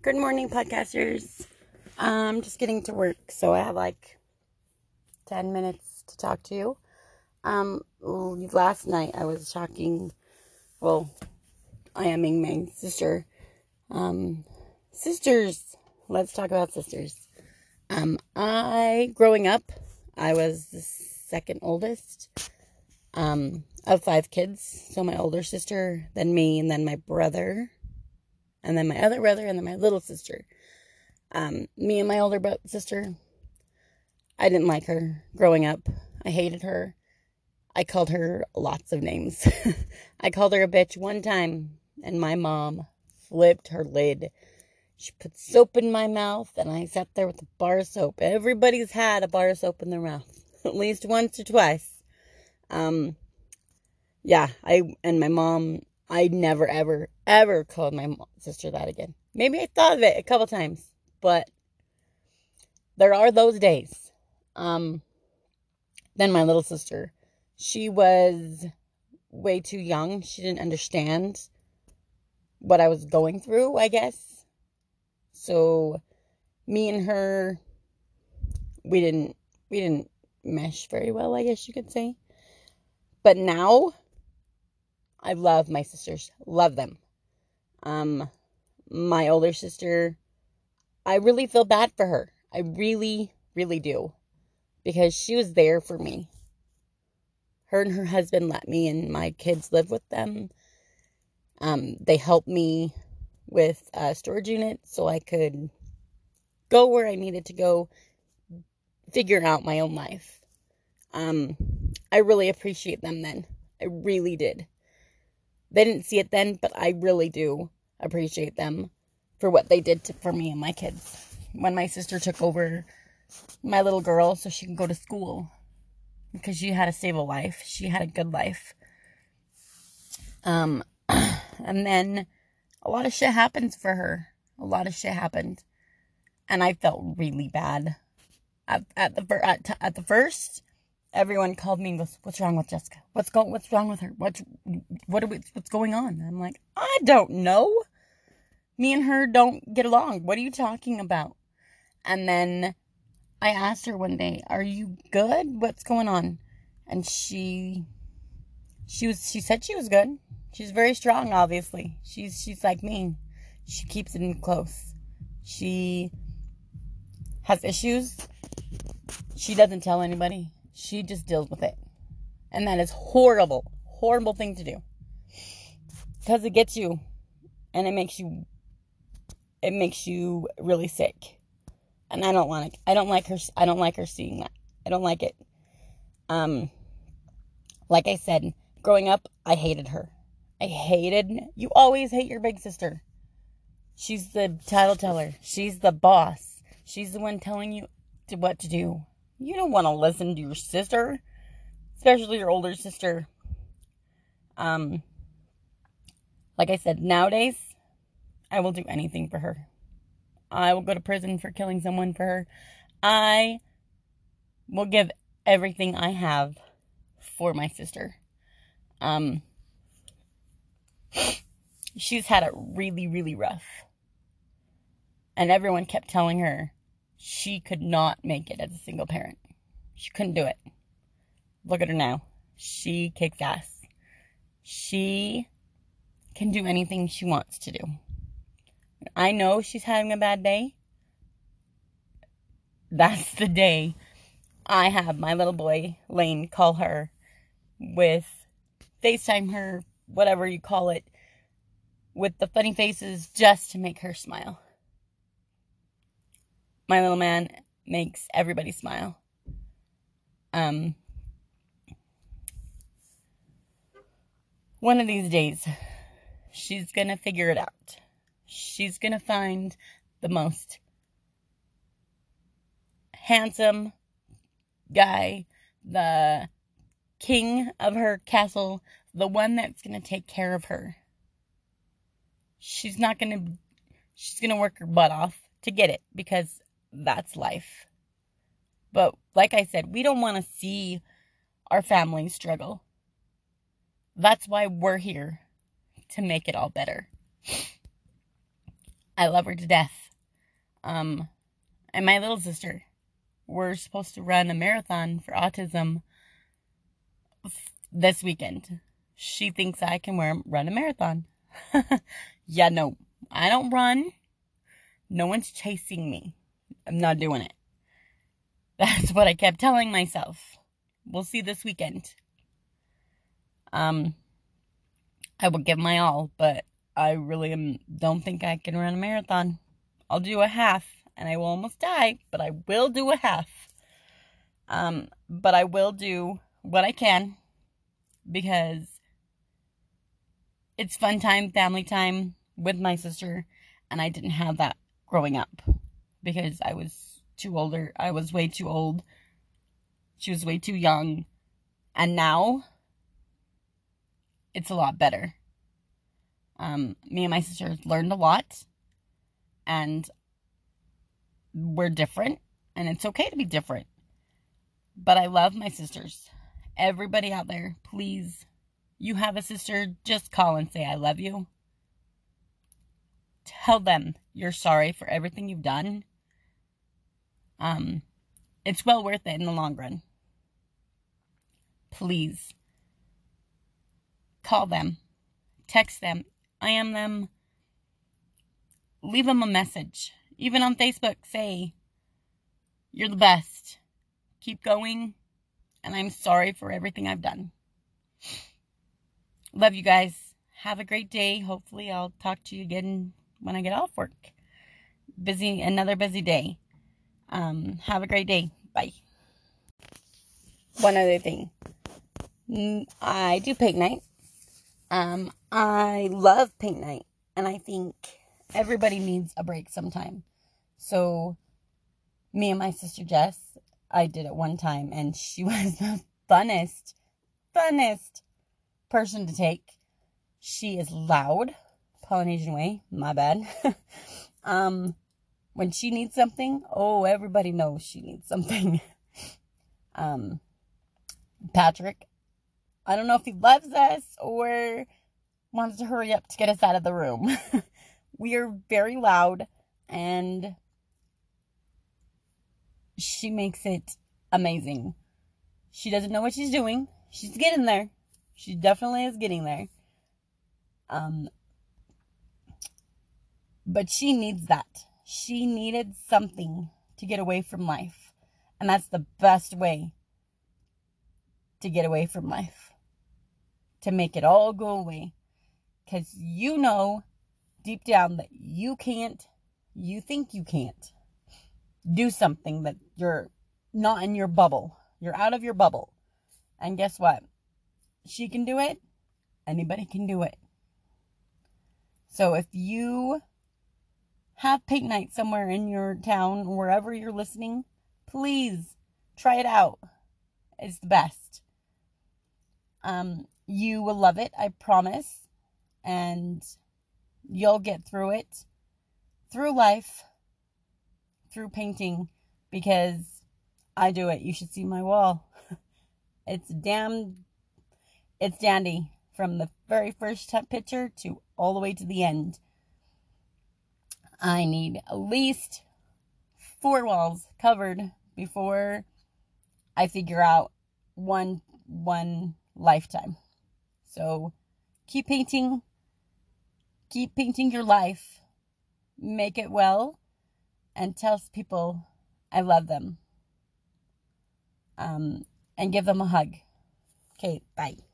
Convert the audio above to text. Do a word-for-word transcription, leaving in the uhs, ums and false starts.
Good morning, podcasters. I'm just getting to work, so I have like ten minutes to talk to you. Um, last night I was talking, well, I am Ming Ming's sister. Um, sisters, let's talk about sisters. Um, I, growing up, I was the second oldest um, of five kids. So my older sister, then me, and then my brother, and then my other brother, and then my little sister. Um, me and my older bro- sister, I didn't like her growing up. I hated her. I called her lots of names. I called her a bitch one time, and my mom flipped her lid. She put soap in my mouth, and I sat there with a bar of soap. Everybody's had a bar of soap in their mouth, at least once or twice. Um, yeah, I and my mom... I never, ever, ever called my sister that again. Maybe I thought of it a couple times, but there are those days. Um, then my little sister, she was way too young. She didn't understand what I was going through, I guess. So me and her, we didn't, we didn't mesh very well, I guess you could say. But now... I love my sisters. Love them. Um, my older sister, I really feel bad for her. I really, really do. Because she was there for me. Her and her husband let me and my kids live with them. Um, they helped me with a storage unit so I could go where I needed to go, figure out my own life. Um, I really appreciate them then. I really did. They didn't see it then, but I really do appreciate them for what they did to, for me and my kids. When my sister took over my little girl so she could go to school, because she had a stable life. She had a good life. Um, and then a lot of shit happens for her. A lot of shit happened. And I felt really bad. At, at the at, at the first... Everyone called me and goes, what's wrong with Jessica? What's going, what's wrong with her? What's, what are we, what's going on? And I'm like, I don't know. Me and her don't get along. What are you talking about? And then I asked her one day, are you good? What's going on? And she, she was, she said she was good. She's very strong, obviously. She's, she's like me. She keeps it in close. She has issues. She doesn't tell anybody. She just deals with it. And that is horrible. Horrible thing to do. Because it gets you. And it makes you... It makes you really sick. And I don't want to... I don't like her... I don't like her seeing that. I don't like it. Um... Like I said, growing up, I hated her. I hated... You always hate your big sister. She's the title teller. She's the boss. She's the one telling you to, what to do. You don't want to listen to your sister, especially your older sister. Um, like I said, nowadays, I will do anything for her. I will go to prison for killing someone for her. I will give everything I have for my sister. Um, she's had it really, really rough. And everyone kept telling her, she could not make it as a single parent. She couldn't do it. Look at her now. She kicks ass. She can do anything she wants to do. I know she's having a bad day. That's the day I have my little boy, Lane, call her with FaceTime her, whatever you call it, with the funny faces just to make her smile. My little man makes everybody smile. Um, one of these days, she's going to figure it out. She's going to find the most handsome guy, the king of her castle, the one that's going to take care of her. She's not going to, she's going to work her butt off to get it, because that's life. But like I said, we don't want to see our family struggle. That's why we're here, to make it all better. I love her to death. Um, and my little sister, we're supposed to run a marathon for autism this weekend. She thinks I can wear, run a marathon. Yeah, no, I don't run. No one's chasing me. I'm not doing it. That's what I kept telling myself. We'll see this weekend. Um, I will give my all, but I really am, don't think I can run a marathon. I'll do a half, and I will almost die, but I will do a half. Um, but I will do what I can, because it's fun time, family time with my sister, and I didn't have that growing up, because I was too older. I was way too old. She was way too young. And now, it's a lot better. Um, me and my sister learned a lot, and we're different, and it's okay to be different. But I love my sisters. Everybody out there, please, you have a sister, just call and say I love you. Tell them you're sorry for everything you've done. Um, it's well worth it in the long run. Please, call them, text them, I M them, leave them a message. Even on Facebook, say, you're the best, keep going, and I'm sorry for everything I've done. Love you guys. Have a great day. Hopefully I'll talk to you again when I get off work. Busy, another busy day. Um, have a great day. Bye. One other thing. I do paint night. Um, I love paint night. And I think everybody needs a break sometime. So, me and my sister Jess, I did it one time. And she was the funnest, funnest person to take. She is loud. Polynesian way. My bad. um... When she needs something, oh, everybody knows she needs something. um, Patrick, I don't know if he loves us or wants to hurry up to get us out of the room. We are very loud, and she makes it amazing. She doesn't know what she's doing. She's getting there. She definitely is getting there. Um, but she needs that. She needed something to get away from life. And that's the best way to get away from life. To make it all go away. Because you know deep down that you can't, you think you can't do something, that you're not in your bubble. You're out of your bubble. And guess what? She can do it. Anybody can do it. So if you have paint night somewhere in your town, wherever you're listening, please try it out. It's the best. Um, you will love it, I promise. And you'll get through it, through life, through painting, because I do it. You should see my wall. It's damn, it's dandy from the very first picture to all the way to the end. I need at least four walls covered before I figure out one, one lifetime. So keep painting, keep painting your life, make it well, and tell people I love them. Um, and give them a hug. Okay, bye.